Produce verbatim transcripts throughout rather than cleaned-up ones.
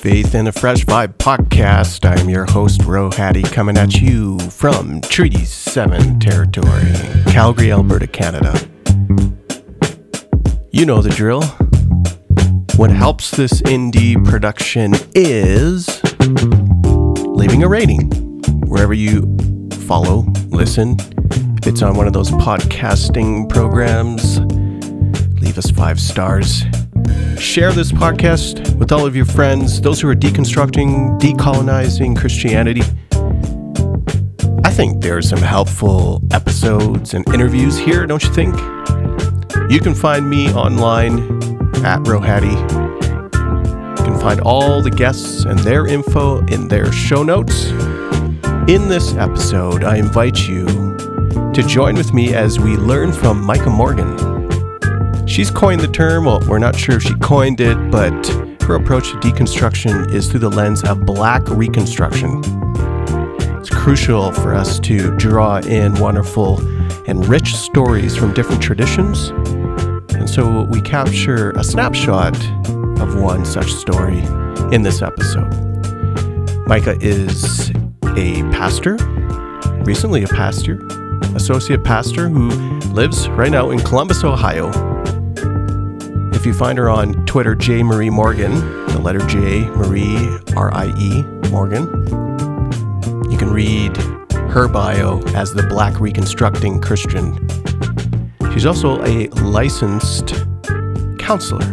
Faith and a Fresh Vibe podcast. I'm your host, Rohadi, coming at you from Treaty seven territory, Calgary, Alberta, Canada. You know the drill. What helps this indie production is leaving a rating wherever you follow, listen. If it's on one of those podcasting programs, leave us five stars. Share this podcast with all of your friends, those who are deconstructing, decolonizing Christianity. I think there are some helpful episodes and interviews here, don't you think? You can find me online at Rohadi. You can find all the guests and their info in their show notes. In this episode, I invite you to join with me as we learn from Micah Morgan. She's coined the term, well, we're not sure if she coined it, but her approach to deconstruction is through the lens of Black reconstruction. It's crucial for us to draw in wonderful and rich stories from different traditions, and so we capture a snapshot of one such story in this episode. Micah is a pastor, recently a pastor, associate pastor who lives right now in Columbus, Ohio. If you find her on Twitter, J. Marie Morgan, the letter J, Marie, R I E, Morgan, you can read her bio as the Black Reconstructing Christian. She's also a licensed counselor.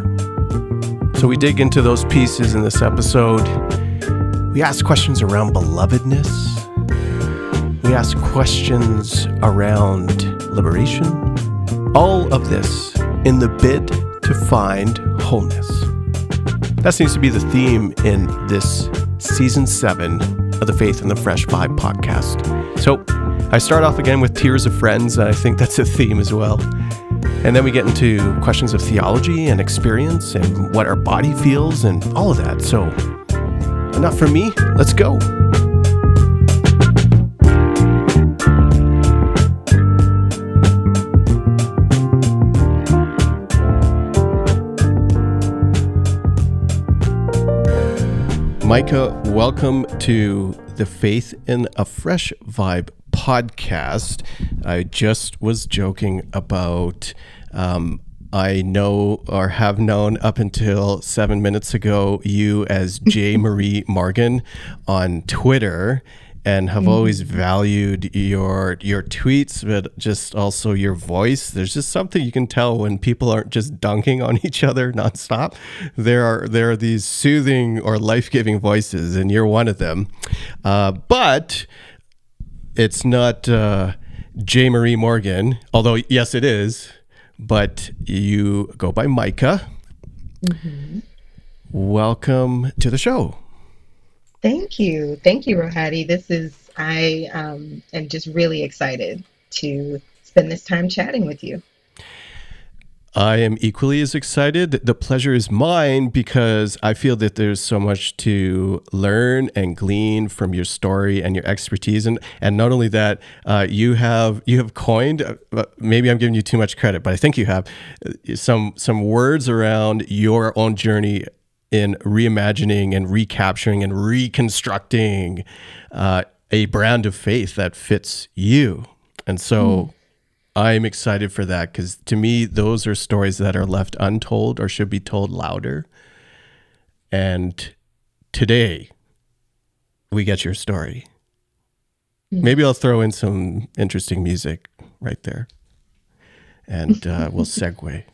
So we dig into those pieces in this episode. We ask questions around belovedness. We ask questions around liberation. All of this in the bid to find wholeness. That seems to be the theme in this season seven of the Faith and the Fresh Vibe podcast. So I start off again with Tears of Friends. I think that's a theme as well. And then we get into questions of theology and experience and what our body feels and all of that. So enough for me. Let's go. Micah, welcome to the Faith in a Fresh Vibe podcast. I just was joking about, um, I know or have known up until seven minutes ago, you as J. Marie Morgan on Twitter, and have always valued your your tweets, but just also your voice. There's just something you can tell when people aren't just dunking on each other nonstop. There are there are these soothing or life-giving voices, and you're one of them. Uh, but it's not uh, J. Marie Morgan, although yes, it is. But you go by Micah. Mm-hmm. Welcome to the show. Thank you. Thank you, Rohadi. This is, I um, am just really excited to spend this time chatting with you. I am equally as excited. The pleasure is mine because I feel that there's so much to learn and glean from your story and your expertise. And and not only that, uh, you have you have coined, uh, maybe I'm giving you too much credit, but I think you have uh, some some words around your own journey in reimagining and recapturing and reconstructing uh, a brand of faith that fits you. And so mm. I'm excited for that, because to me, those are stories that are left untold or should be told louder. And today, we get your story. Mm. Maybe I'll throw in some interesting music right there, and uh, we'll segue.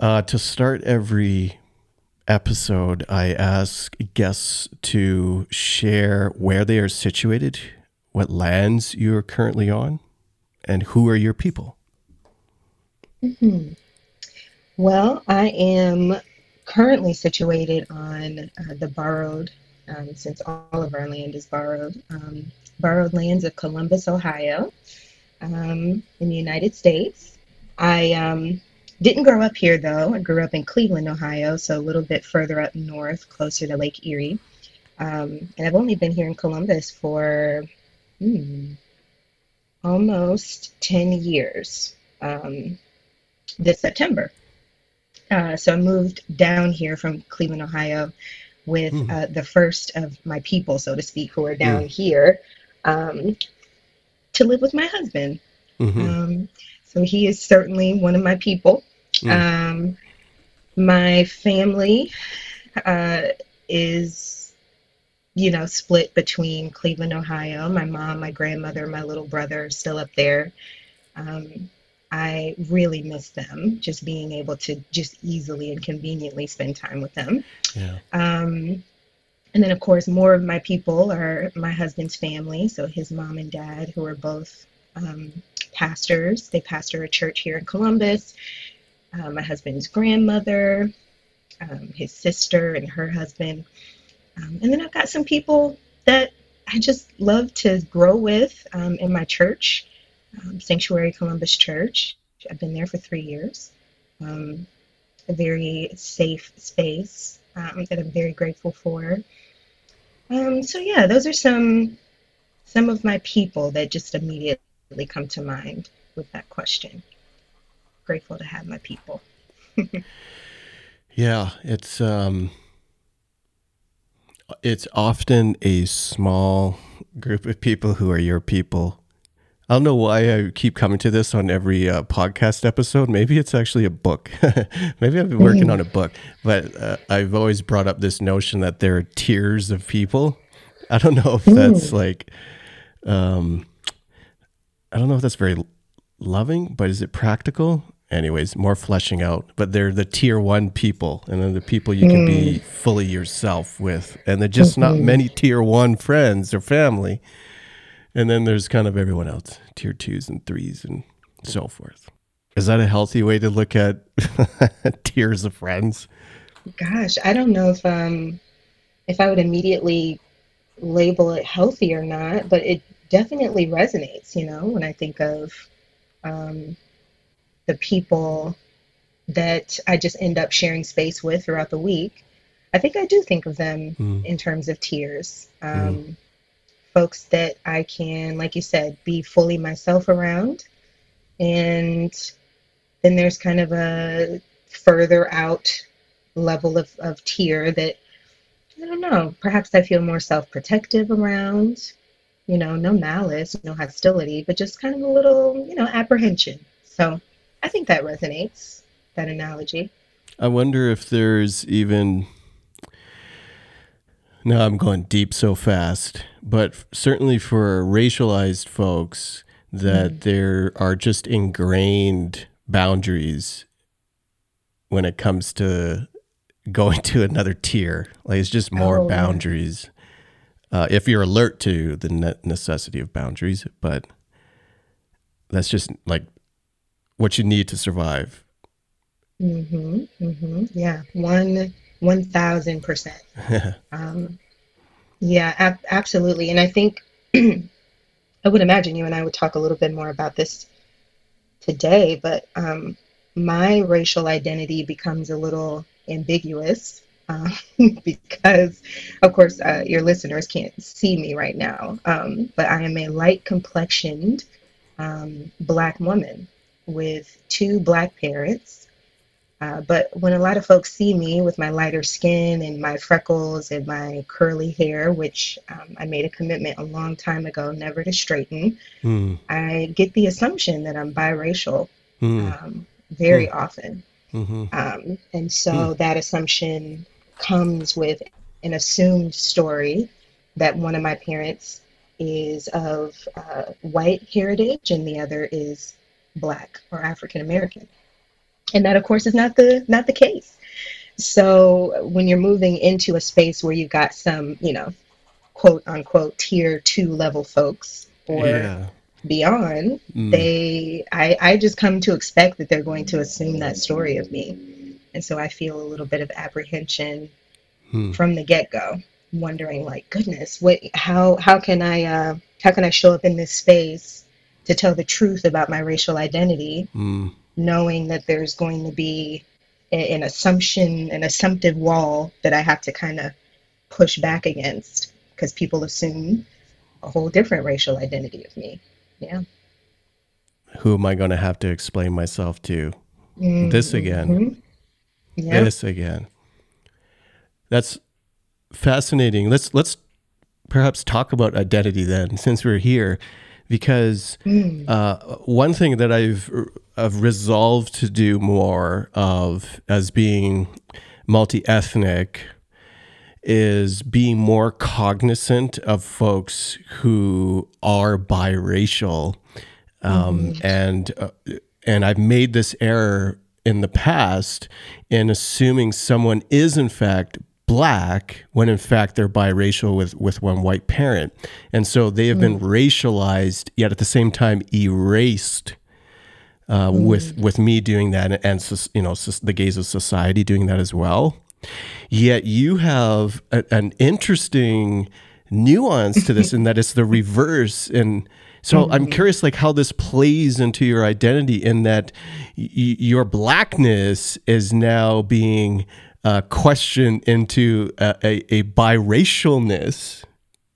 Uh, to start every episode, I ask guests to share where they are situated, what lands you are currently on, and who are your people. Mm-hmm. Well, I am currently situated on uh, the borrowed, um, since all of our land is borrowed, um, borrowed lands of Columbus, Ohio, um, in the United States. I um, didn't grow up here, though. I grew up in Cleveland, Ohio, so a little bit further up north, closer to Lake Erie. Um, and I've only been here in Columbus for hmm, almost ten years um, this September. Uh, so I moved down here from Cleveland, Ohio, with mm. uh, the first of my people, so to speak, who are down mm. here, um, to live with my husband. Mm-hmm. Um, so he is certainly one of my people. Mm. Um, my family uh, is, you know, split between Cleveland, Ohio. My mom, my grandmother, my little brother are still up there. Um, I really miss them, just being able to just easily and conveniently spend time with them. Yeah. Um, and then, of course, more of my people are my husband's family. So his mom and dad, who are both um, pastors, they pastor a church here in Columbus. Uh, my husband's grandmother, um, his sister and her husband. Um, and then I've got some people that I just love to grow with um, in my church, um, Sanctuary Columbus Church. I've been there for three years. Um, a very safe space um, that I'm very grateful for. Um, so yeah, those are some some of my people that just immediately come to mind with that question. Grateful to have my people. Yeah, it's um, it's often a small group of people who are your people. I don't know why I keep coming to this on every uh, podcast episode. Maybe it's actually a book. Maybe I've been working on a book, but uh, I've always brought up this notion that there are tiers of people. I don't know if that's Ooh. like, um, I don't know if that's very loving, but is it practical? Anyways, more fleshing out, but they're the tier one people, and then the people you can mm. be fully yourself with, and they're just mm-hmm. not many tier one friends or family. And then there's kind of everyone else, tier twos and threes and so forth. Is that a healthy way to look at tiers of friends? Gosh, I don't know if um if I would immediately label it healthy or not, but it definitely resonates, you know, when I think of um, the people that I just end up sharing space with throughout the week. I think I do think of them mm. in terms of tiers. Um, mm. Folks that I can, like you said, be fully myself around. And then there's kind of a further out level of, of tier that, I don't know, perhaps I feel more self-protective around, you know, no malice, no hostility, but just kind of a little, you know, apprehension. So I think that resonates, that analogy. I wonder if there's even... No, I'm going deep so fast, but certainly for racialized folks, that mm. there are just ingrained boundaries when it comes to going to another tier. Like it's just more oh. boundaries. Uh, if you're alert to the necessity of boundaries, but that's just like what you need to survive. Mm-hmm. Mm-hmm. Yeah. One. one thousand percent. Um, yeah, ab- absolutely. And I think, I would imagine you and I would talk a little bit more about this today, but um, my racial identity becomes a little ambiguous uh, because, of course, uh, your listeners can't see me right now, um, but I am a light-complexioned um, Black woman with two Black parents. Uh, but when a lot of folks see me with my lighter skin and my freckles and my curly hair, which um, I made a commitment a long time ago never to straighten, mm. I get the assumption that I'm biracial mm. um, very mm. often. Mm-hmm. Um, and so mm. that assumption comes with an assumed story that one of my parents is of uh, white heritage and the other is Black or African American. And that, of course, is not the not the case. So when you're moving into a space where you've got some, you know, quote unquote tier two level folks or yeah. beyond, mm. they I, I just come to expect that they're going to assume that story of me. And so I feel a little bit of apprehension hmm. from the get-go, wondering like, goodness, what how how can I uh, how can I show up in this space to tell the truth about my racial identity? Mm. Knowing that there's going to be an assumption, an assumptive wall that I have to kind of push back against because people assume a whole different racial identity of me. Yeah. Who am I going to have to explain myself to? Mm-hmm. This again. yep. this again. That's fascinating. Let's let's perhaps talk about identity then, since we're here, because mm. uh, one thing that I've I've resolved to do more of as being multi-ethnic is being more cognizant of folks who are biracial. Um, mm-hmm. And uh, and I've made this error in the past in assuming someone is in fact black when in fact they're biracial with, with one white parent. And so they have mm-hmm. been racialized, yet at the same time erased uh, mm-hmm. with with me doing that and, and you know the gaze of society doing that as well. Yet you have a, an interesting nuance to this in that it's the reverse in. So I'm curious, like, how this plays into your identity in that y- your blackness is now being uh, questioned into a, a, a biracialness,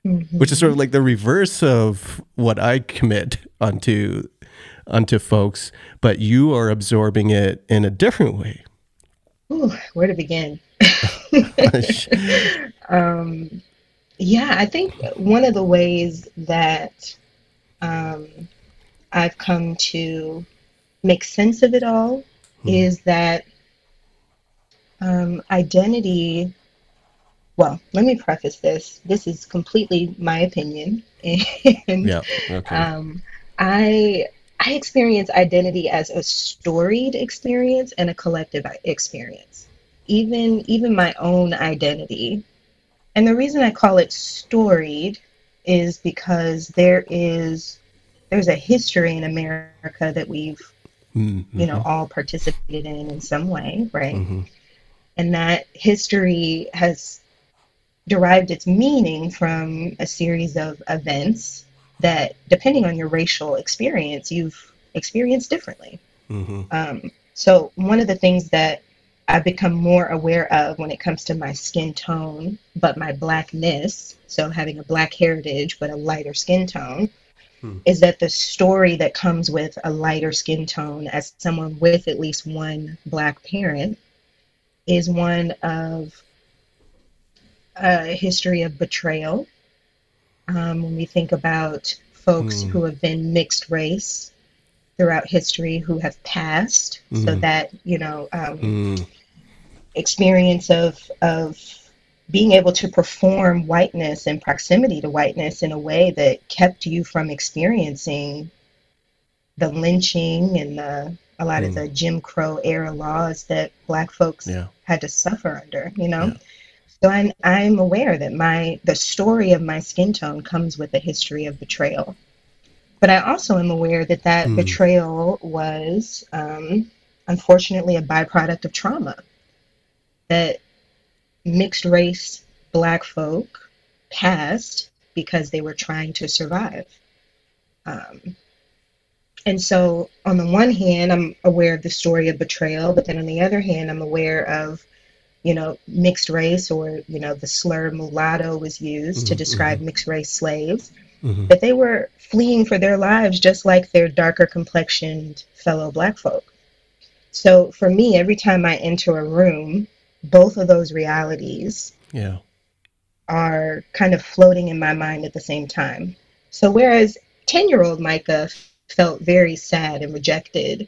mm-hmm. which is sort of like the reverse of what I commit onto onto folks, but you are absorbing it in a different way. Ooh, where to begin? um, yeah, I think one of the ways that Um, I've come to make sense of it all hmm. is that um, identity, well, let me preface this. This is completely my opinion. And yeah, okay. um, I, I experience identity as a storied experience and a collective experience, even, even my own identity. And the reason I call it storied is because there is there's a history in America that we've mm-hmm. you know all participated in in some way, right? Mm-hmm. And that history has derived its meaning from a series of events that, depending on your racial experience, you've experienced differently. Mm-hmm. Um, so one of the things that I've become more aware of when it comes to my skin tone, but my blackness, so having a black heritage, but a lighter skin tone, hmm. is that the story that comes with a lighter skin tone as someone with at least one black parent is one of a history of betrayal. Um, when we think about folks hmm. who have been mixed race throughout history who have passed, mm. so that, you know, um, mm. experience of of being able to perform whiteness and proximity to whiteness in a way that kept you from experiencing the lynching and the, a lot mm. of the Jim Crow era laws that black folks yeah. had to suffer under, you know? Yeah. So I'm, I'm aware that my the story of my skin tone comes with a history of betrayal. But I also am aware that that mm. betrayal was, um, unfortunately, a byproduct of trauma. That mixed race black folk passed because they were trying to survive. Um, and so on the one hand, I'm aware of the story of betrayal, but then on the other hand, I'm aware of, you know, mixed race, or, you know, the slur mulatto was used mm-hmm. to describe mixed race slaves. Mm-hmm. That they were fleeing for their lives just like their darker complexioned fellow black folk. So for me, every time I enter a room, both of those realities yeah. are kind of floating in my mind at the same time. So whereas ten-year-old Micah felt very sad and rejected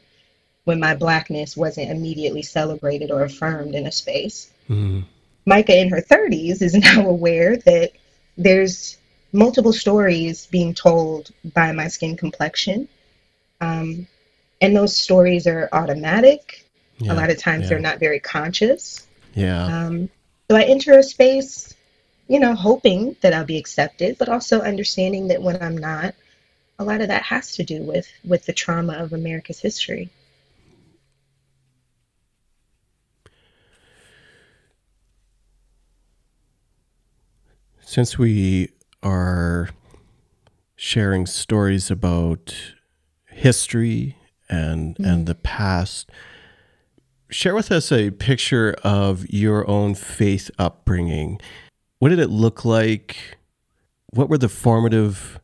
when my blackness wasn't immediately celebrated or affirmed in a space, mm-hmm. Micah in her thirties is now aware that there's multiple stories being told by my skin complexion. Um, and those stories are automatic. Yeah, a lot of times yeah. they're not very conscious. Yeah. Um, so I enter a space, you know, hoping that I'll be accepted, but also understanding that when I'm not, a lot of that has to do with, with the trauma of America's history. Since we are sharing stories about history and mm-hmm. and the past, share with us a picture of your own faith upbringing. What did it look like? What were the formative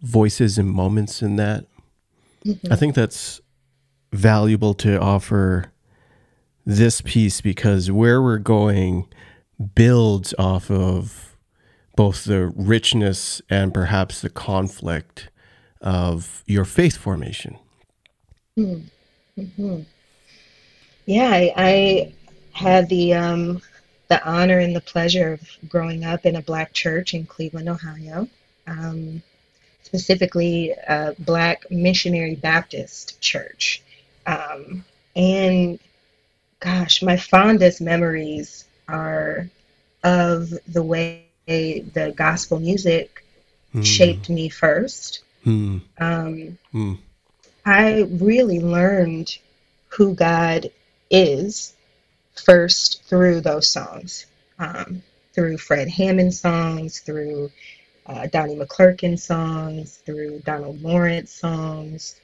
voices and moments in that? Mm-hmm. I think that's valuable to offer this piece because where we're going builds off of both the richness and perhaps the conflict of your faith formation. Mm-hmm. Yeah, I, I had the um, the honor and the pleasure of growing up in a Black church in Cleveland, Ohio, um, specifically a Black Missionary Baptist church. Um, and gosh, my fondest memories are of the way the gospel music mm. shaped me first. Mm. Um, mm. I really learned who God is first through those songs, um, through Fred Hammond songs, through uh, Donnie McClurkin songs, through Donald Lawrence songs.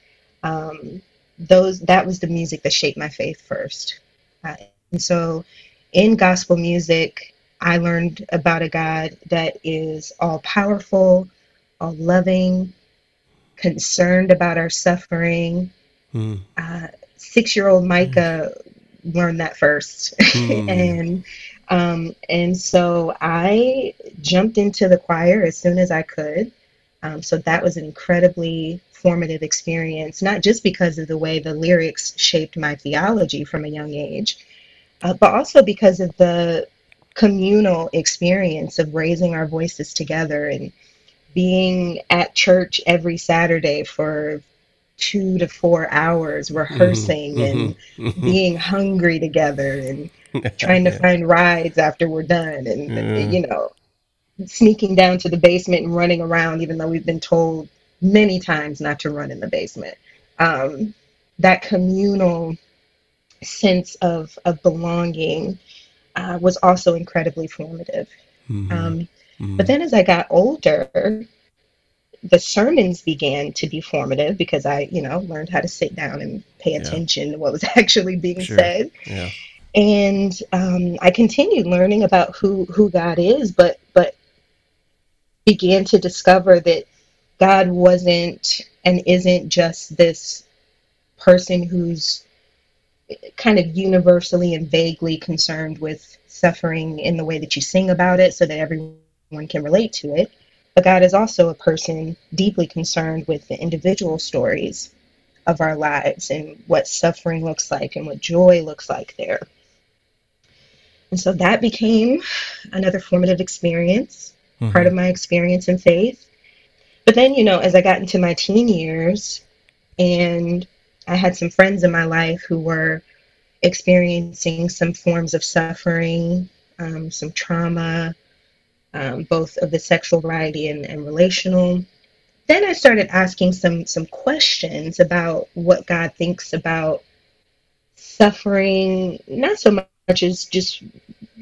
Um, those that was the music that shaped my faith first. Uh, and so in gospel music, I learned about a God that is all-powerful, all-loving, concerned about our suffering. Mm. Uh, six-year-old Micah mm. learned that first. Mm. and um, and so I jumped into the choir as soon as I could. Um, so that was an incredibly formative experience, not just because of the way the lyrics shaped my theology from a young age, uh, but also because of the communal experience of raising our voices together and being at church every Saturday for two to four hours rehearsing mm-hmm. and mm-hmm. being hungry together and trying to yeah. find rides after we're done and, yeah. and, you know, sneaking down to the basement and running around, even though we've been told many times not to run in the basement. Um, that communal sense of, of belonging uh, was also incredibly formative. Mm-hmm. Um, But then as I got older, the sermons began to be formative because I, you know, learned how to sit down and pay attention yeah. to what was actually being sure. said. Yeah. And um, I continued learning about who, who God is, but but began to discover that God wasn't and isn't just this person who's kind of universally and vaguely concerned with suffering in the way that you sing about it so that everyone one can relate to it, but God is also a person deeply concerned with the individual stories of our lives and what suffering looks like and what joy looks like there. And so that became another formative experience, mm-hmm. part of my experience in faith. But then, you know, as I got into my teen years and I had some friends in my life who were experiencing some forms of suffering, um, some trauma, Um, both of the sexual variety and, and relational. Then I started asking some some questions about what God thinks about suffering, not so much as just,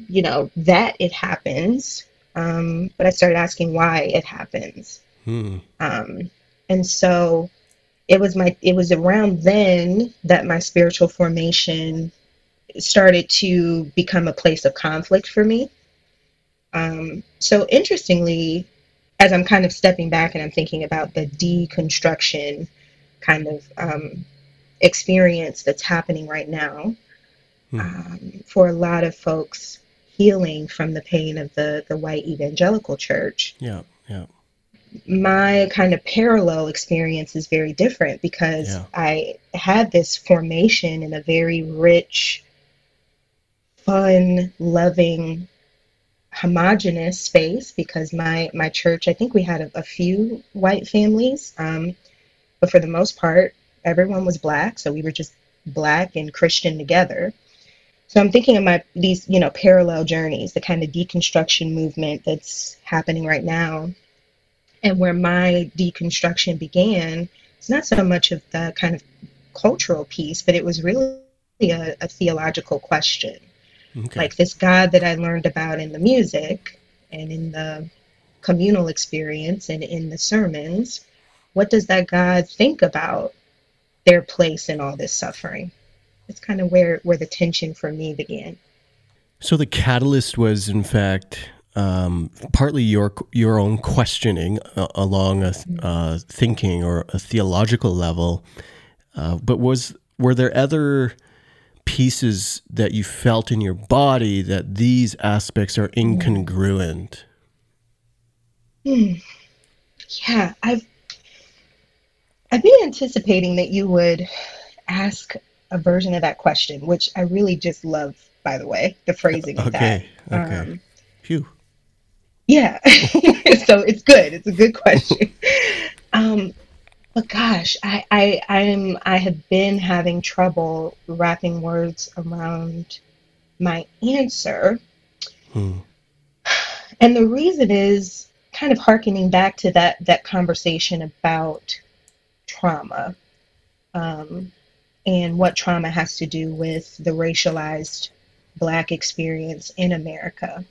you know, that it happens, um, but I started asking why it happens. Hmm. Um, and so it was my it was around then that my spiritual formation started to become a place of conflict for me. Um, so interestingly, as I'm kind of stepping back and I'm thinking about the deconstruction kind of um, experience that's happening right now, mm. um, for a lot of folks healing from the pain of the, the white evangelical church, yeah, yeah. my kind of parallel experience is very different because yeah. I had this formation in a very rich, fun, loving homogenous space because my, my church, I think we had a, a few white families, um, but for the most part, everyone was Black. So we were just Black and Christian together. So I'm thinking of my, these, you know, parallel journeys, the kind of deconstruction movement that's happening right now. And where my deconstruction began, it's not so much of the kind of cultural piece, but it was really a, a theological question. Okay. Like this God that I learned about in the music and in the communal experience and in the sermons, what does that God think about their place in all this suffering? That's kind of where, where the tension for me began. So the catalyst was, in fact, um, partly your your own questioning uh, along a uh, thinking or a theological level, uh, but was were there other pieces that you felt in your body that these aspects are incongruent? Mm. Yeah, I've I've been anticipating that you would ask a version of that question, which I really just love, by the way, the phrasing of okay, that. Okay, okay. Um, Phew. Yeah, so it's good. It's a good question. um, but gosh, I, I, I am. I have been having trouble wrapping words around my answer. Hmm. And the reason is kind of hearkening back to that, that conversation about trauma, um, and what trauma has to do with the racialized Black experience in America.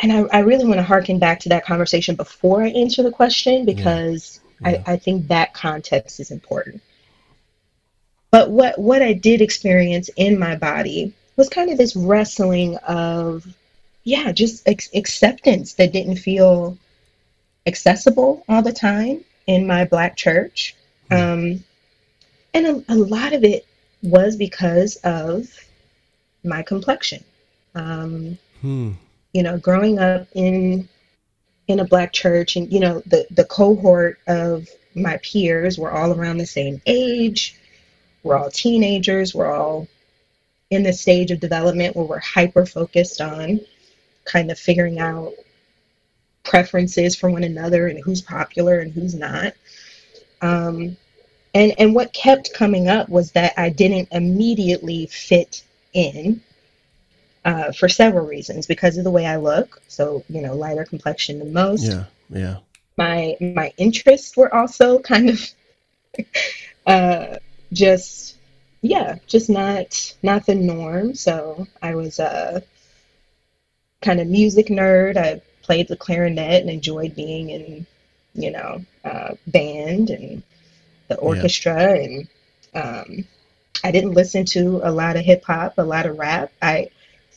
And I, I really want to hearken back to that conversation before I answer the question, because yeah. Yeah. I, I think that context is important. But what, what I did experience in my body was kind of this wrestling of, yeah, just ex- acceptance that didn't feel accessible all the time in my Black church. Mm-hmm. Um, and a, a lot of it was because of my complexion. Um, hmm. You know, growing up in in a Black church, and, you know, the, the cohort of my peers were all around the same age. We're all teenagers. We're all in the stage of development where we're hyper-focused on kind of figuring out preferences for one another and who's popular and who's not. Um, and, and what kept coming up was that I didn't immediately fit in. Uh, for several reasons, because of the way I look, so, you know, lighter complexion than most. Yeah, yeah. My my interests were also kind of uh, just, yeah, just not not the norm. So I was a kind of music nerd. I played the clarinet and enjoyed being in, you know, uh, band and the orchestra, yeah. and um, I didn't listen to a lot of hip hop, a lot of rap. I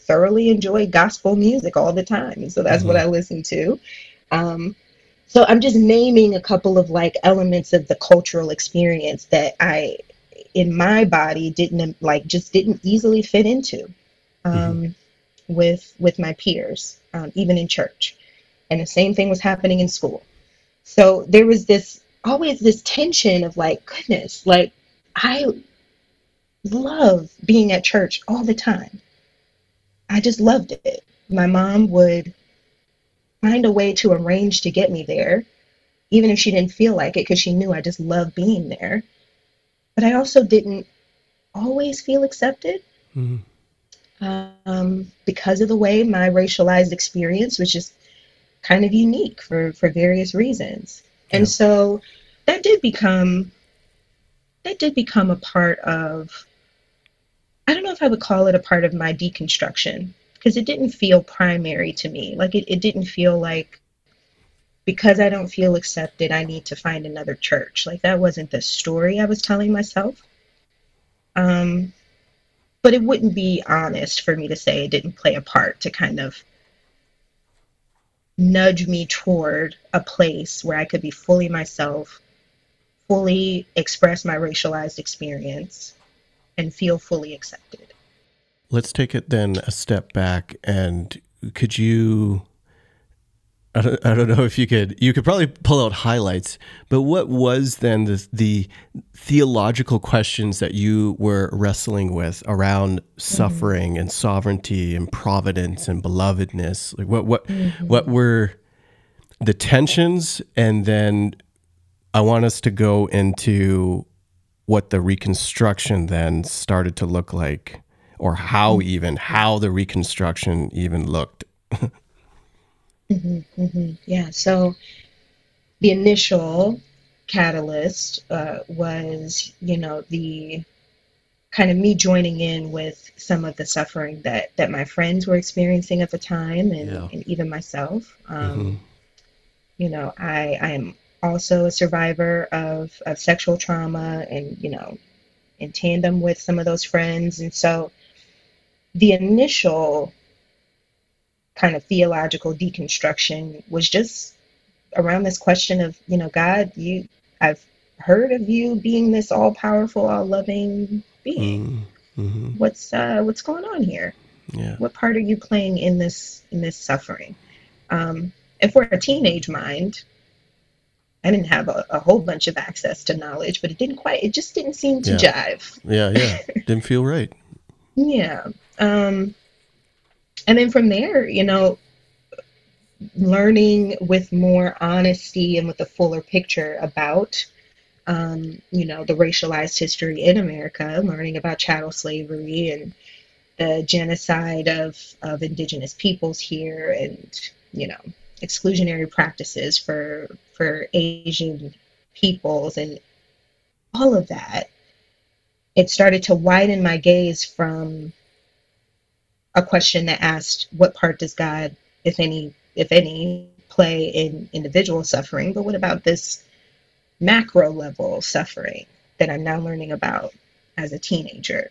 thoroughly enjoy gospel music all the time. So that's mm-hmm. what I listen to. Um, so I'm just naming a couple of like elements of the cultural experience that I, in my body, didn't like, just didn't easily fit into um, mm-hmm. with, with my peers, um, even in church. And the same thing was happening in school. So there was this, always this tension of like, goodness, like I love being at church all the time. I just loved it. My mom would find a way to arrange to get me there, even if she didn't feel like it, because she knew I just loved being there. But I also didn't always feel accepted mm-hmm. um, because of the way my racialized experience was just kind of unique for, for various reasons. Yeah. And so that did become, that did become a part of, I don't know if I would call it a part of my deconstruction, because it didn't feel primary to me. Like it, it didn't feel like, because I don't feel accepted, I need to find another church. Like that wasn't the story I was telling myself. Um, but it wouldn't be honest for me to say it didn't play a part to kind of nudge me toward a place where I could be fully myself, fully express my racialized experience, and feel fully accepted. Let's take it then a step back, and could you, I don't, I don't know if you could, you could probably pull out highlights, but what was then the, the theological questions that you were wrestling with around suffering mm-hmm. and sovereignty and providence and belovedness? Like what, what, mm-hmm. what were the tensions? And then I want us to go into what the reconstruction then started to look like, or how even, how the reconstruction even looked. mm-hmm, mm-hmm. Yeah, so the initial catalyst uh, was, you know, the kind of me joining in with some of the suffering that, that my friends were experiencing at the time, and, yeah. and even myself. Um, mm-hmm. You know, I, I am also a survivor of, of sexual trauma, and, you know, in tandem with some of those friends. And so the initial kind of theological deconstruction was just around this question of, you know, God, you, I've heard of you being this all powerful, all loving, being? Mm-hmm. What's uh, what's going on here? Yeah. What part are you playing in this in this suffering? Um, if we're a teenage mind, I didn't have a, a whole bunch of access to knowledge, but it didn't quite. It just didn't seem to yeah. jive. Yeah, yeah, didn't feel right. Yeah, um, and then from there, you know, learning with more honesty and with a fuller picture about, um, you know, the racialized history in America, learning about chattel slavery and the genocide of of indigenous peoples here, and you know, exclusionary practices for for Asian peoples, and all of that, it started to widen my gaze from a question that asked, what part does God, if any, if any, play in individual suffering? But what about this macro level suffering that I'm now learning about as a teenager?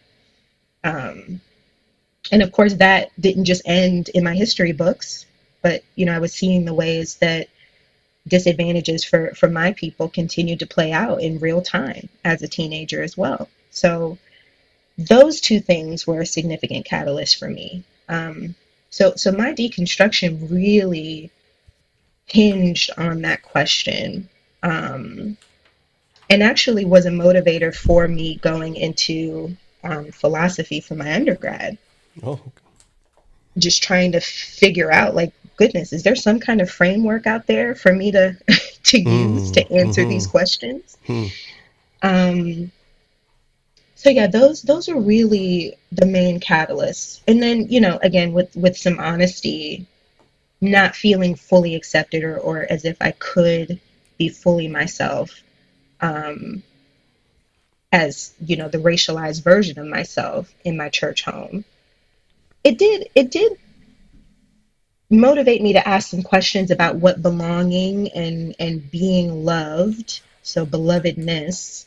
Um, and of course, that didn't just end in my history books. But, you know, I was seeing the ways that disadvantages for, for my people continued to play out in real time as a teenager as well. So those two things were a significant catalyst for me. Um, so, so my deconstruction really hinged on that question, um, and actually was a motivator for me going into um, philosophy for my undergrad. Oh. Just trying to figure out, like, goodness, is there some kind of framework out there for me to to mm, use to answer mm-hmm. these questions? Mm. Um, so yeah, those those are really the main catalysts. And then, you know, again, with, with some honesty, not feeling fully accepted or, or as if I could be fully myself, um, as, you know, the racialized version of myself in my church home. It did, it did motivate me to ask some questions about what belonging and, and being loved, so belovedness,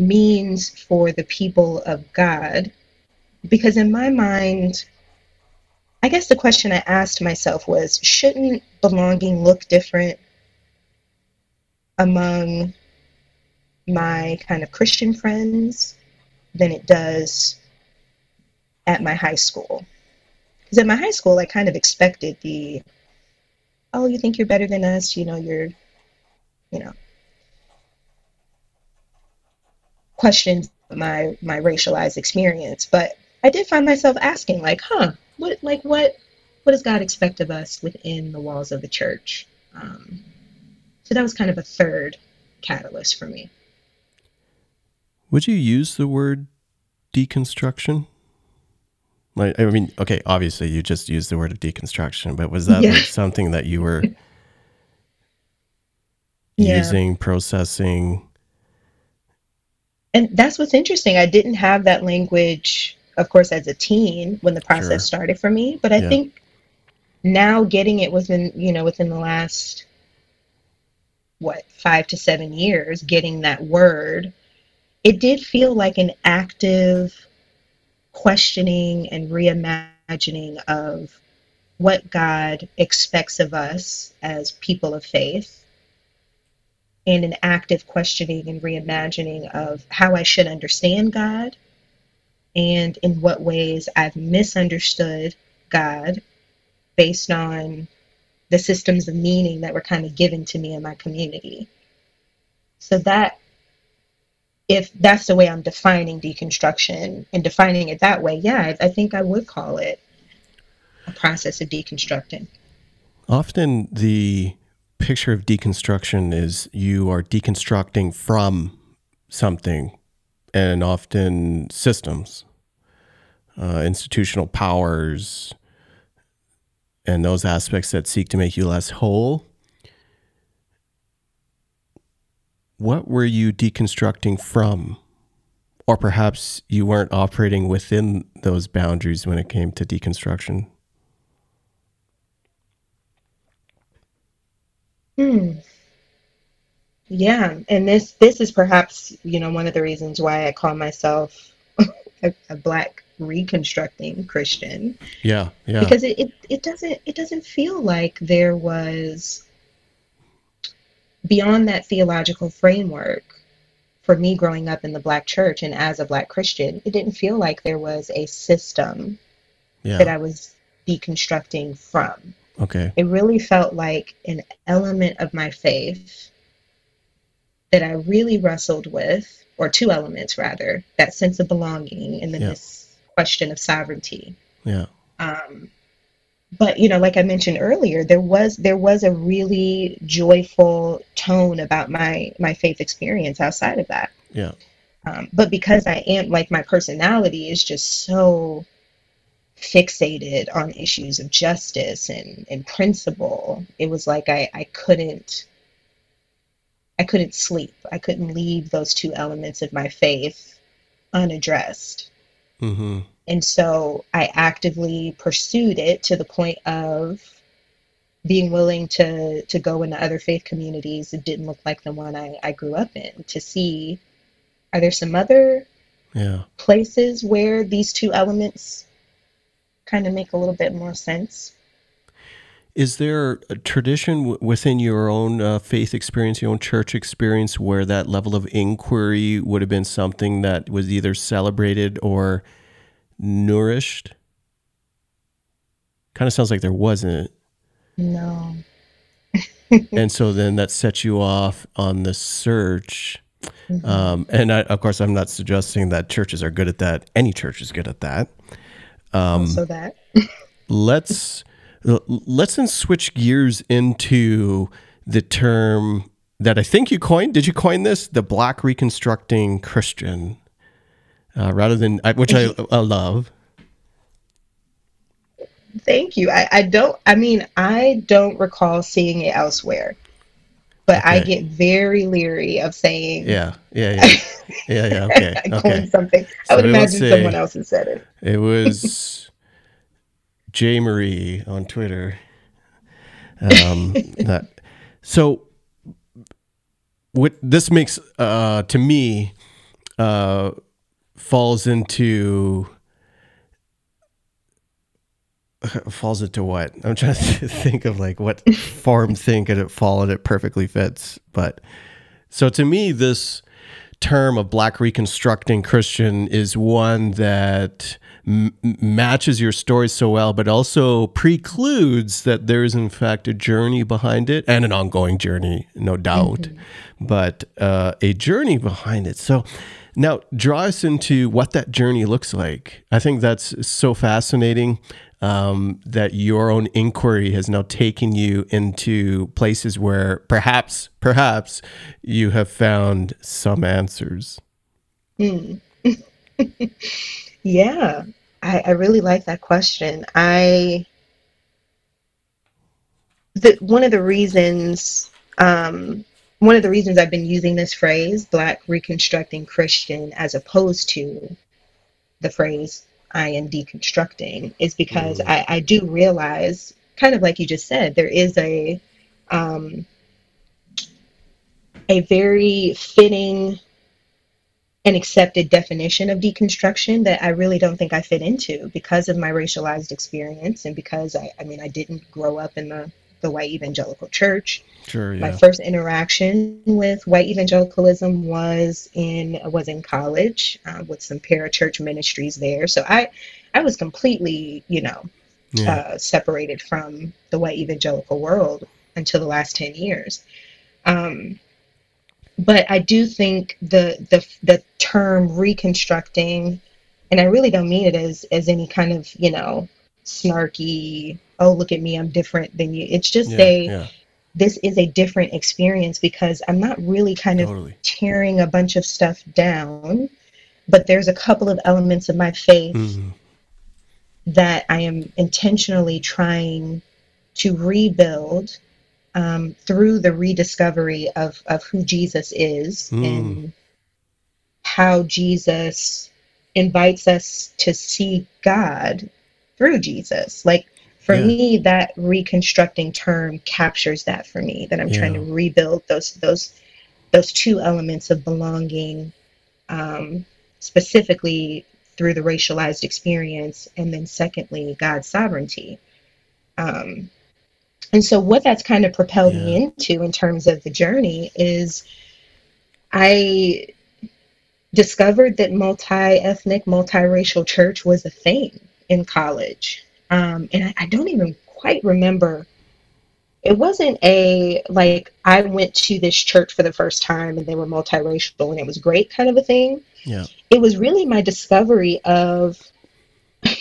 means for the people of God. Because in my mind, I guess the question I asked myself was, shouldn't belonging look different among my kind of Christian friends than it does at my high school? Because at my high school, I kind of expected the, oh, you think you're better than us, you know, you're, you know, questions my my racialized experience. But I did find myself asking, like, huh, what, like, what, what does God expect of us within the walls of the church? Um, so that was kind of a third catalyst for me. Would you use the word deconstruction? I mean, okay, obviously you just used the word of deconstruction, but was that yeah. like something that you were yeah. using, processing? And that's what's interesting. I didn't have that language, of course, as a teen when the process sure. started for me, but I yeah. think now getting it within, you know, within the last, what, five to seven years, getting that word, it did feel like an active questioning and reimagining of what God expects of us as people of faith, and an active questioning and reimagining of how I should understand God and in what ways I've misunderstood God based on the systems of meaning that were kind of given to me in my community. So that, if that's the way I'm defining deconstruction and defining it that way, yeah, I, I think I would call it a process of deconstructing. Often the picture of deconstruction is you are deconstructing from something, and often systems, uh, institutional powers, and those aspects that seek to make you less whole. What were you deconstructing from? Or perhaps you weren't operating within those boundaries when it came to deconstruction. Hmm. Yeah. And this, this is perhaps, you know, one of the reasons why I call myself a, a Black reconstructing Christian. Yeah. Yeah. Because it, it, it doesn't, it doesn't feel like there was, beyond that theological framework, for me growing up in the Black church and as a Black Christian, it didn't feel like there was a system yeah. that I was deconstructing from. Okay. It really felt like an element of my faith that I really wrestled with, or two elements rather, that sense of belonging and then yeah. this question of sovereignty. Yeah. Um, but, you know, like I mentioned earlier, there was there was a really joyful tone about my, my faith experience outside of that. Yeah. Um, but because I am, like, my personality is just so fixated on issues of justice and, and principle, it was like I, I couldn't, I couldn't sleep. I couldn't leave those two elements of my faith unaddressed. Mm-hmm. And so I actively pursued it to the point of being willing to, to go into other faith communities that didn't look like the one I, I grew up in, to see, are there some other yeah. places where these two elements kind of make a little bit more sense? Is there a tradition w- within your own uh, faith experience, your own church experience, where that level of inquiry would have been something that was either celebrated or nourished? Kind of sounds like there wasn't. No. And so then that sets you off on the search. Mm-hmm. Um, and I, of course, I'm not suggesting that churches are good at that. Any church is good at that. Um, also that. let's let's then switch gears into the term that I think you coined. Did you coin this? The Black Reconstructing Christian. Uh, rather than, which I, I love. Thank you. I, I don't, I mean, I don't recall seeing it elsewhere, but okay. I get very leery of saying. Yeah, yeah, yeah. Yeah, yeah, okay. I okay. something. So I would imagine say, someone else has said it. It was J. Marie on Twitter. Um, that, so, what this makes, uh, to me, uh, falls into falls into what I'm trying to think of, like what form thing could it fall and it perfectly fits. But so to me, this term of Black Reconstructing Christian is one that m- matches your story so well, but also precludes that there is in fact a journey behind it, and an ongoing journey, no doubt, mm-hmm. but uh, a journey behind it. So now, draw us into what that journey looks like. I think that's so fascinating, um, that your own inquiry has now taken you into places where perhaps, perhaps you have found some answers. Mm. Yeah, I, I really like that question. I the, one of the reasons... Um, One of the reasons I've been using this phrase, Black Reconstructing Christian, as opposed to the phrase I am deconstructing, is because mm. I, I do realize, kind of like you just said, there is a um, a very fitting and accepted definition of deconstruction that I really don't think I fit into because of my racialized experience, and because, I, I mean, I didn't grow up in the the white evangelical church. Sure, yeah. My first interaction with white evangelicalism was in was in college uh, with some parachurch ministries there. So I, I was completely, you know, yeah. uh, separated from the white evangelical world until the last ten years. Um, but I do think the the the term reconstructing, and I really don't mean it as as any kind of, you know, snarky, oh, look at me, I'm different than you. It's just yeah, a, yeah. this is a different experience, because I'm not really kind of totally. tearing a bunch of stuff down, but there's a couple of elements of my faith mm-hmm. that I am intentionally trying to rebuild um, through the rediscovery of, of who Jesus is mm. and how Jesus invites us to see God through Jesus. Like, for yeah. me, that reconstructing term captures that for me, that I'm yeah. trying to rebuild those those those two elements of belonging, um, specifically through the racialized experience, and then secondly, God's sovereignty. Um, and so what that's kind of propelled yeah. me into in terms of the journey is I discovered that multi-ethnic, multiracial church was a thing in college. Um, and I, I don't even quite remember. It wasn't a, like, I went to this church for the first time and they were multiracial and it was great kind of a thing. Yeah. It was really my discovery of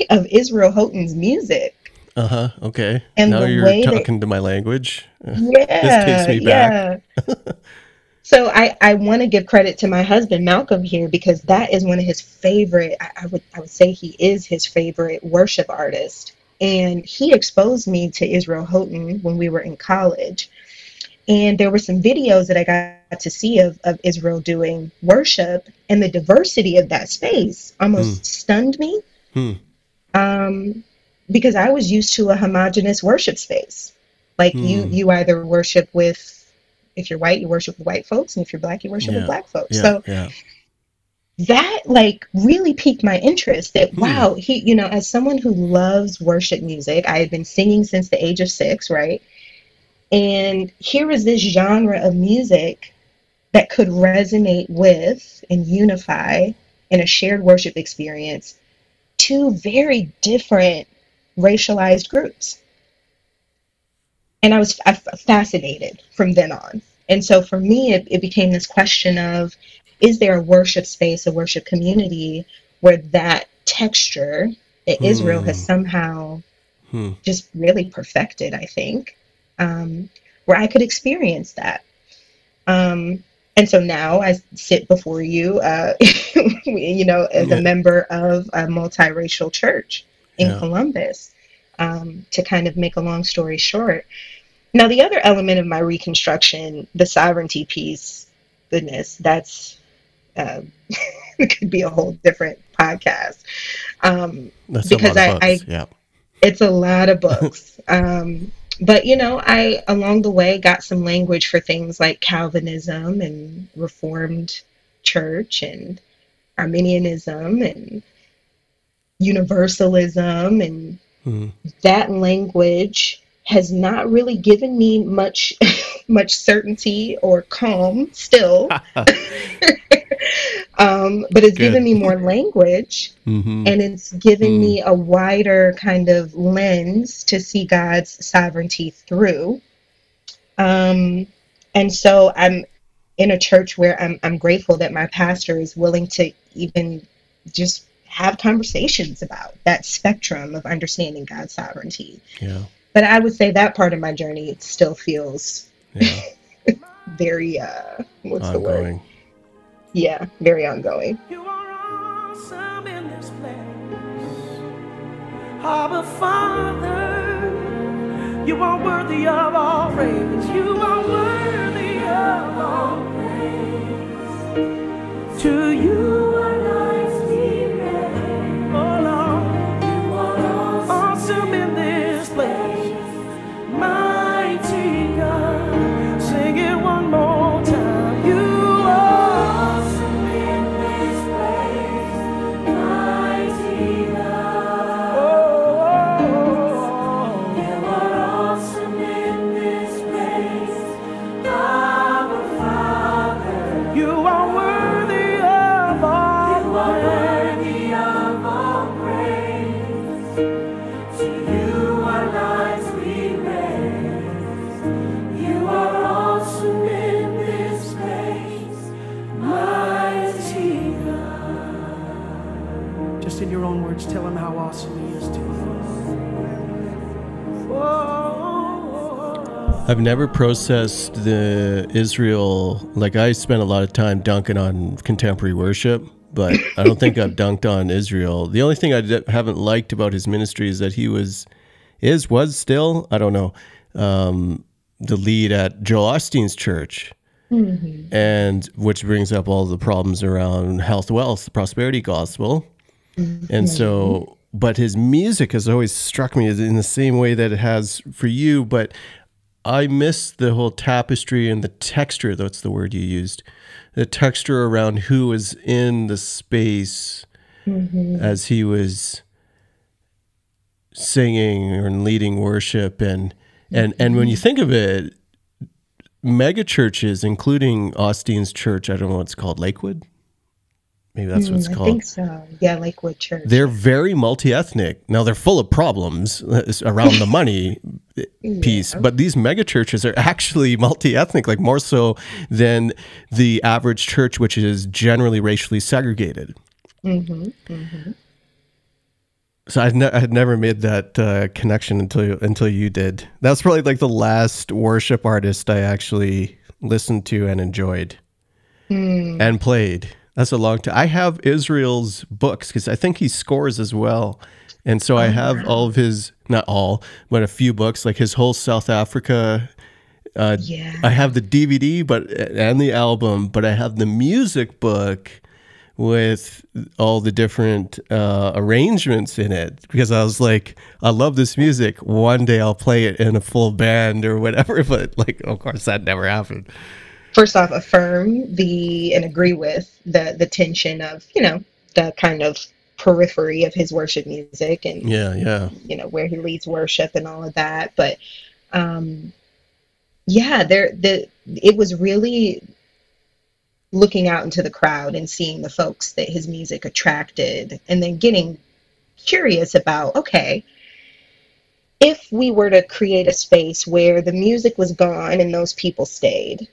of Israel Houghton's music. Uh-huh. Okay. And now you're talking that, to my language. Yeah. This takes me back. Yeah. So I, I want to give credit to my husband, Malcolm, here, because that is one of his favorite, I, I would I would say he is his favorite worship artist. And he exposed me to Israel Houghton when we were in college. And there were some videos that I got to see of, of Israel doing worship, and the diversity of that space almost mm. stunned me. Mm. Um, because I was used to a homogenous worship space. Like mm. you, you either worship with, if you're white, you worship with white folks, and if you're black, you worship yeah. with black folks. Yeah. So yeah. that like really piqued my interest that, mm. wow, he, you know, as someone who loves worship music, I had been singing since the age of six, right? And here is this genre of music that could resonate with and unify in a shared worship experience two very different racialized groups. And I was fascinated from then on. And so for me, it, it became this question of, is there a worship space, a worship community where that texture that hmm. Israel has somehow hmm. just really perfected, I think, um, where I could experience that. Um, and so now I sit before you, uh, you know, as yeah. a member of a multiracial church in yeah. Columbus. Um, to kind of make a long story short. Now, the other element of my reconstruction, the sovereignty piece, goodness, that's, uh, it could be a whole different podcast. Um, that's because a lot of I, books. I yeah. it's a lot of books. um, but, you know, I, along the way, got some language for things like Calvinism and Reformed Church and Arminianism and Universalism and that language has not really given me much much certainty or calm still, um, but it's Good. given me more language, mm-hmm. and it's given mm. me a wider kind of lens to see God's sovereignty through. Um, and so I'm in a church where I'm, I'm grateful that my pastor is willing to even just have conversations about that spectrum of understanding God's sovereignty. Yeah. But I would say that part of my journey still feels yeah. very, uh, what's ongoing. the word? Yeah, very ongoing. You are awesome in this place. Abba, Father, you are worthy of all praise. You are worthy of all praise. To you are I've never processed the Israel, like I spent a lot of time dunking on contemporary worship, but I don't think I've dunked on Israel. The only thing I d- haven't liked about his ministry is that he was, is, was still, I don't know, um, the lead at Joel Osteen's church, mm-hmm. and which brings up all the problems around health, wealth, the prosperity gospel. Mm-hmm. And so, but his music has always struck me in the same way that it has for you, but I miss the whole tapestry and the texture, that's the word you used, the texture around who was in the space mm-hmm. as he was singing and leading worship. And, and, and when you think of it, mega churches, including Osteen's church, I don't know what it's called, Lakewood? Maybe that's mm, what it's called. I think so. Yeah, Lakewood Church. They're very multi-ethnic. Now, they're full of problems around the money piece, yeah. but these mega churches are actually multi-ethnic, like more so than the average church, which is generally racially segregated. Mm-hmm, mm-hmm. So I'd, ne- I'd never made that uh, connection until you, until you did. That's probably like the last worship artist I actually listened to and enjoyed mm. and played. That's a long time. I have Israel's books because I think he scores as well. And so I have all of his, not all, but a few books, like his whole South Africa. Uh, yeah. I have the D V D but and the album, but I have the music book with all the different uh, arrangements in it because I was like, I love this music. One day I'll play it in a full band or whatever. But like, of course, that never happened. First off, affirm the and agree with the the tension of, you know, the kind of periphery of his worship music and, yeah, yeah, you know, where he leads worship and all of that. But, um, yeah, there the it was really looking out into the crowd and seeing the folks that his music attracted and then getting curious about, okay, if we were to create a space where the music was gone and those people stayed,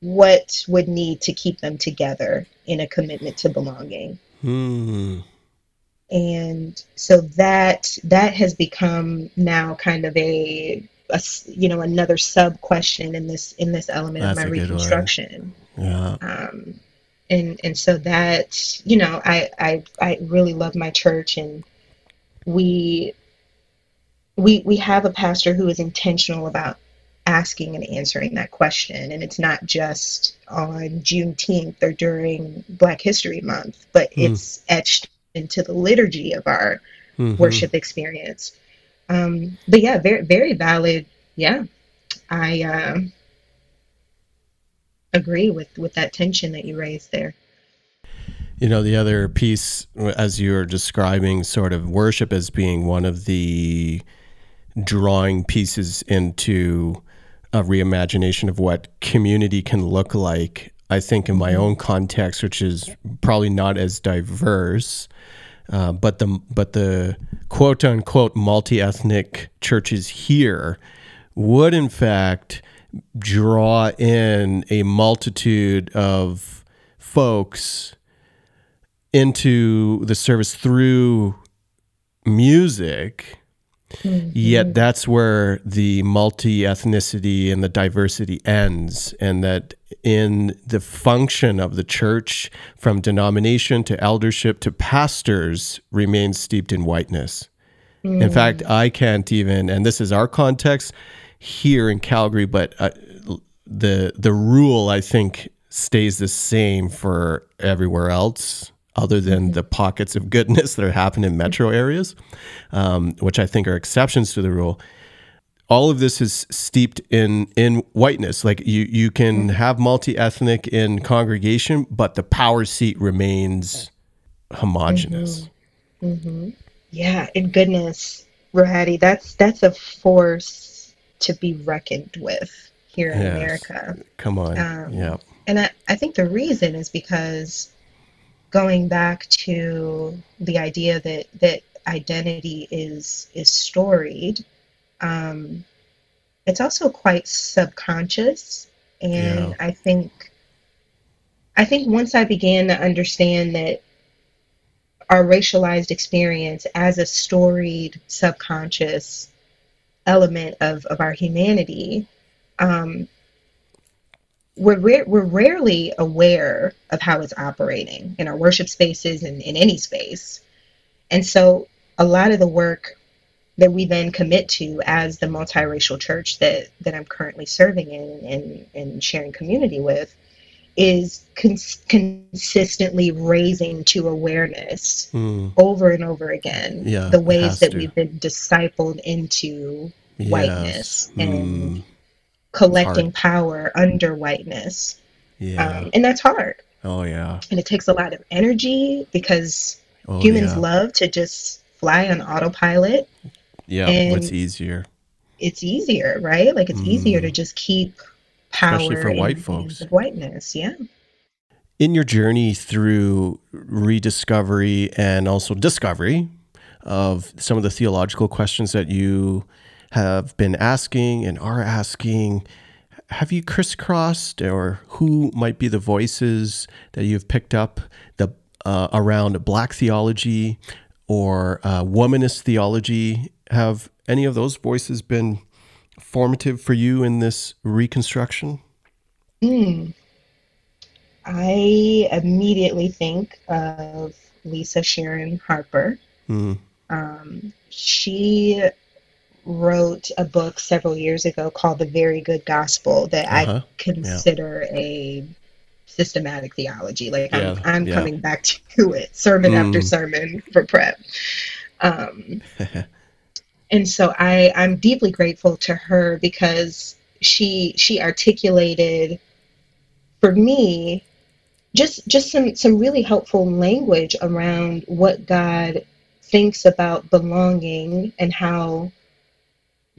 what would need to keep them together in a commitment to belonging. Mm. And so that that has become now kind of a, a you know, another sub question in this in this element That's of my reconstruction. Yeah. Um, and and so that, you know, I I I really love my church, and we we we have a pastor who is intentional about asking and answering that question, and it's not just on Juneteenth or during Black History Month, but mm. it's etched into the liturgy of our mm-hmm. worship experience. Um, but yeah, very, very valid. Yeah, I uh, agree with with that tension that you raised there. You know, the other piece, as you were describing, sort of worship as being one of the drawing pieces into a reimagination of what community can look like, I think in my own context, which is probably not as diverse, uh, but the but the quote unquote multi-ethnic churches here would in fact draw in a multitude of folks into the service through music. Mm-hmm. Yet that's where the multi-ethnicity and the diversity ends, and that in the function of the church, from denomination to eldership to pastors, remains steeped in whiteness. Mm. In fact, I can't even, and this is our context here in Calgary, but uh, the the rule, I think, stays the same for everywhere else, other than the pockets of goodness that happen in metro areas, um, which I think are exceptions to the rule. All of this is steeped in in whiteness. Like you, you can have multi-ethnic in congregation, but the power seat remains homogenous. Mm-hmm. Mm-hmm. Yeah, and goodness, Rohadi, that's that's a force to be reckoned with here in yes. America. Come on, um, yeah. And I, I think the reason is because, going back to the idea that, that identity is is storied, um, it's also quite subconscious. And yeah. I think I think once I began to understand that our racialized experience as a storied subconscious element of, of our humanity, um, We're, re- we're rarely aware of how it's operating in our worship spaces and in any space. And so a lot of the work that we then commit to as the multiracial church that, that I'm currently serving in and, and sharing community with is cons- consistently raising to awareness mm. over and over again yeah, the ways that to. we've been discipled into yes. whiteness and mm. collecting power under whiteness. Yeah. Um, and that's hard. Oh, yeah. And it takes a lot of energy because oh, humans yeah. love to just fly on autopilot. Yeah, it's easier. It's easier, right? Like it's mm. easier to just keep power. Especially for white folks. Whiteness, yeah. in your journey through rediscovery and also discovery of some of the theological questions that you have been asking and are asking, have you crisscrossed, or who might be the voices that you've picked up the uh, around Black theology or uh, womanist theology? Have any of those voices been formative for you in this reconstruction? Mm. I immediately think of Lisa Sharon Harper. Mm. Um, she wrote a book several years ago called The Very Good Gospel that uh-huh. I consider yeah. a systematic theology. Like yeah. I'm, I'm yeah. coming back to it, sermon mm. after sermon for prep. Um, and so I, I'm deeply grateful to her because she she articulated for me just just some, some really helpful language around what God thinks about belonging and how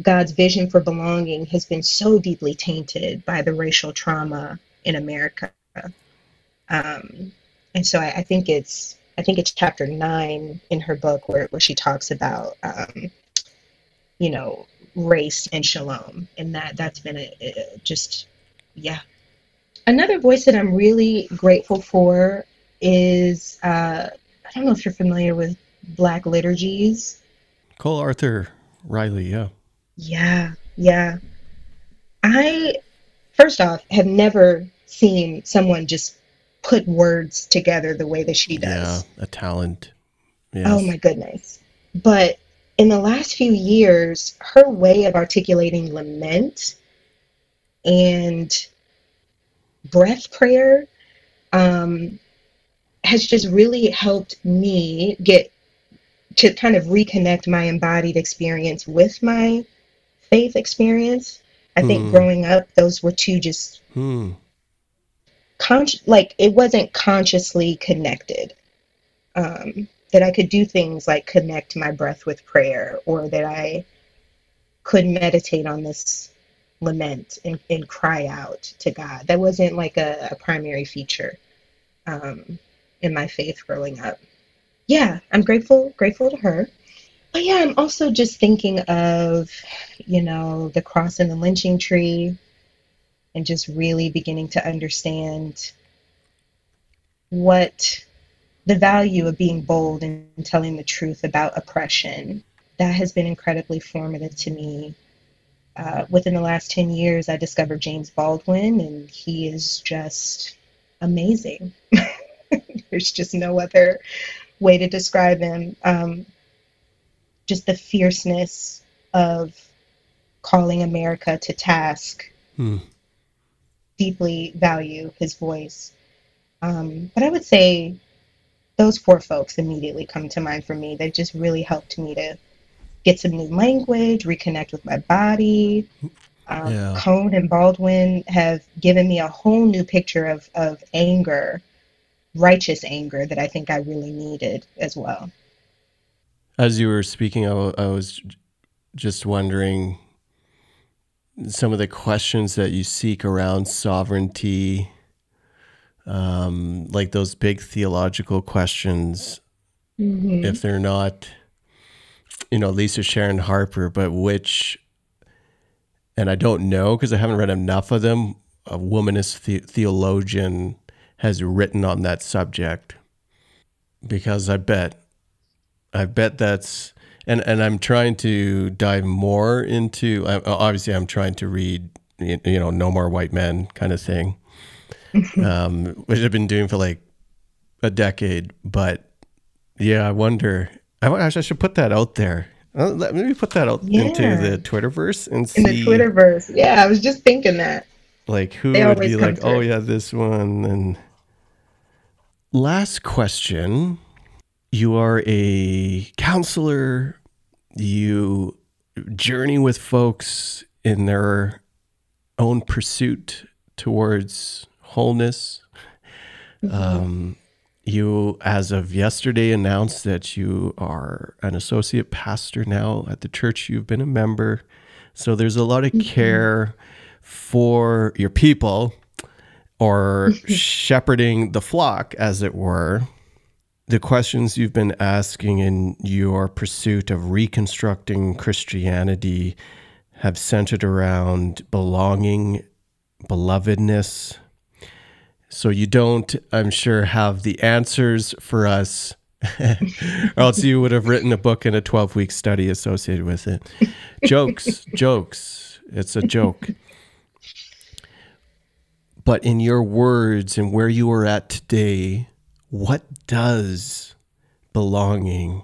God's vision for belonging has been so deeply tainted by the racial trauma in America. Um, and so I, I think it's I think it's chapter nine in her book where, where she talks about, um, you know, race and shalom. And that, that's been a, a just, yeah. Another voice that I'm really grateful for is, uh, I don't know if you're familiar with Black Liturgies. Cole Arthur Riley, yeah. Yeah, yeah. I, first off, have never seen someone just put words together the way that she does. Yeah, a talent. Yes. Oh my goodness. But in the last few years, her way of articulating lament and breath prayer um, has just really helped me get to kind of reconnect my embodied experience with my faith experience. I think mm. growing up, those were two just mm. con- like it wasn't consciously connected, um, that I could do things like connect my breath with prayer, or that I could meditate on this lament and, and cry out to God. That wasn't like a, a primary feature um, in my faith growing up. Yeah, I'm grateful, grateful to her. But yeah, I'm also just thinking of, you know, The Cross and the Lynching Tree, and just really beginning to understand what the value of being bold and telling the truth about oppression. That has been incredibly formative to me. Uh, within the last ten years, I discovered James Baldwin, and he is just amazing. There's just no other way to describe him. Um, just the fierceness of calling America to task. Hmm. Deeply value his voice. Um, but I would say those four folks immediately come to mind for me. They've just really helped me to get some new language, reconnect with my body. Um, yeah. Cone and Baldwin have given me a whole new picture of, of anger, righteous anger, that I think I really needed as well. As you were speaking, I, w- I was j- just wondering some of the questions that you seek around sovereignty, um, like those big theological questions, mm-hmm. if they're not, you know, Lisa Sharon Harper, but which, and I don't know because I haven't read enough of them, a womanist the- theologian has written on that subject, because I bet, I bet that's, and, and I'm trying to dive more into, obviously I'm trying to read, you know, No More White Men kind of thing, um, which I've been doing for like a decade, but yeah, I wonder, I, I should put that out there. Let me put that out yeah. into the Twitterverse and see. In the Twitterverse, yeah, I was just thinking that. Like who they would be like, through. Oh yeah, this one. And last question. You are a counselor. You journey with folks in their own pursuit towards wholeness. Mm-hmm. Um, you, as of yesterday, announced that you are an associate pastor now at the church you've been a member. So there's a lot of mm-hmm. care for your people or shepherding the flock, as it were, the questions you've been asking in your pursuit of reconstructing Christianity have centered around belonging, belovedness. So you don't, I'm sure, have the answers for us, or else you would have written a book and a twelve-week study associated with it. Jokes, jokes. It's a joke. But in your words and where you are at today, what does belonging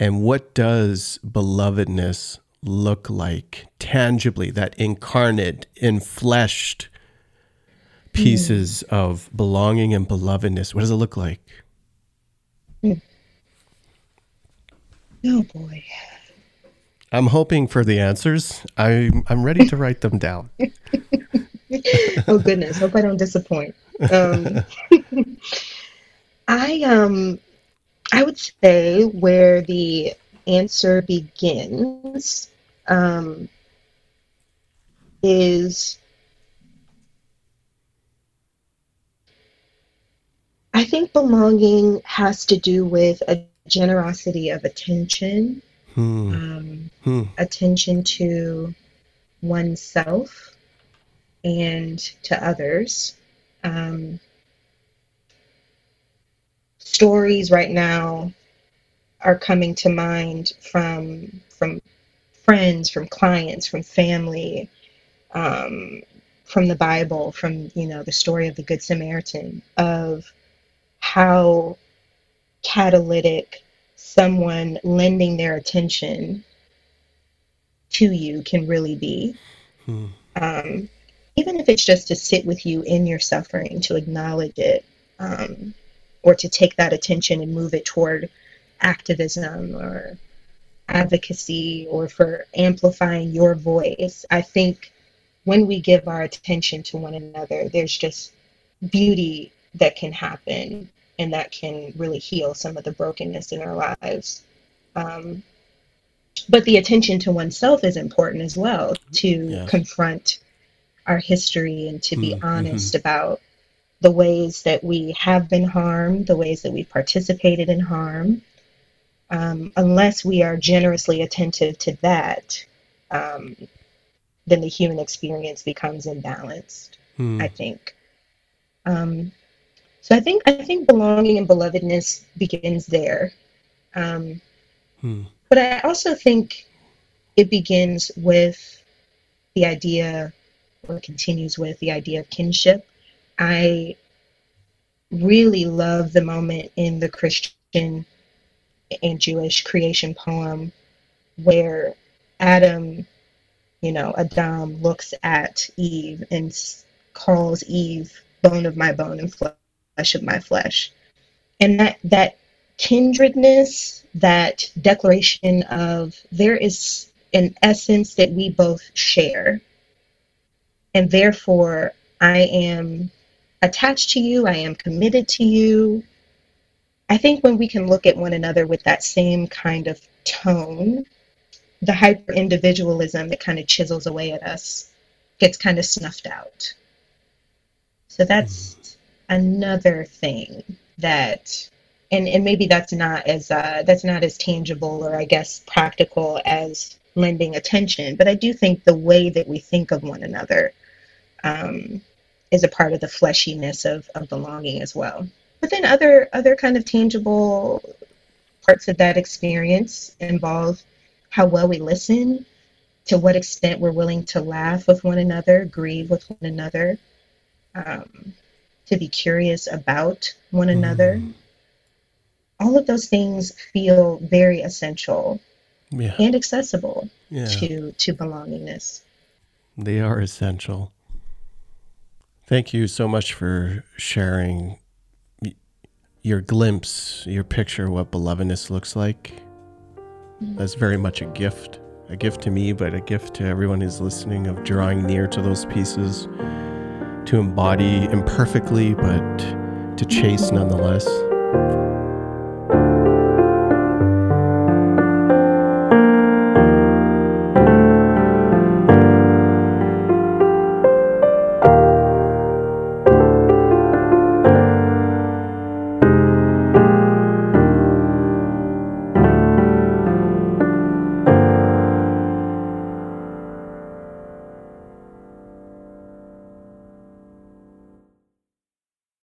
and what does belovedness look like tangibly, that incarnate, enfleshed pieces mm. of belonging and belovedness? What does it look like? Mm. Oh boy. I'm hoping for the answers. I'm, I'm ready to write them down. Oh goodness. Hope I don't disappoint. Um, I, um, I would say where the answer begins, um, is, I think belonging has to do with a generosity of attention, hmm. Um, hmm. attention to oneself and to others. Um, stories right now are coming to mind from from friends, from clients, from family, um, from the Bible, from, you know, the story of the Good Samaritan, of how catalytic someone lending their attention to you can really be. Hmm. Um, even if it's just to sit with you in your suffering, to acknowledge it, um, or to take that attention and move it toward activism or advocacy or for amplifying your voice. I think when we give our attention to one another, there's just beauty that can happen and that can really heal some of the brokenness in our lives. Um, but the attention to oneself is important as well, to yeah. confront our history and to be mm-hmm. honest about the ways that we have been harmed, the ways that we participated in harm. Um, unless we are generously attentive to that, um, then the human experience becomes imbalanced, mm. I think. Um, so I think I think belonging and belovedness begins there. Um, hmm. But I also think it begins with the idea, or continues with the idea of kinship. I really love the moment in the Christian and Jewish creation poem where Adam, you know, Adam looks at Eve and calls Eve bone of my bone and flesh of my flesh. And that, that kindredness, that declaration of there is an essence that we both share. And therefore, I am attached to you. I am committed to you. I think when we can look at one another with that same kind of tone, the hyper-individualism that kind of chisels away at us gets kind of snuffed out. So that's mm. another thing that, and, and maybe that's not as uh, that's not as tangible or I guess practical as lending attention, but I do think the way that we think of one another um, is a part of the fleshiness of, of belonging as well. But then other other kind of tangible parts of that experience involve how well we listen, to what extent we're willing to laugh with one another, grieve with one another. Um, to be curious about one another. Mm. All of those things feel very essential yeah. and accessible yeah. to, to belongingness. They are essential. Thank you so much for sharing your glimpse, your picture of what belovedness looks like. Mm. That's very much a gift, a gift to me, but a gift to everyone who's listening, of drawing near to those pieces, to embody imperfectly, but to chase nonetheless.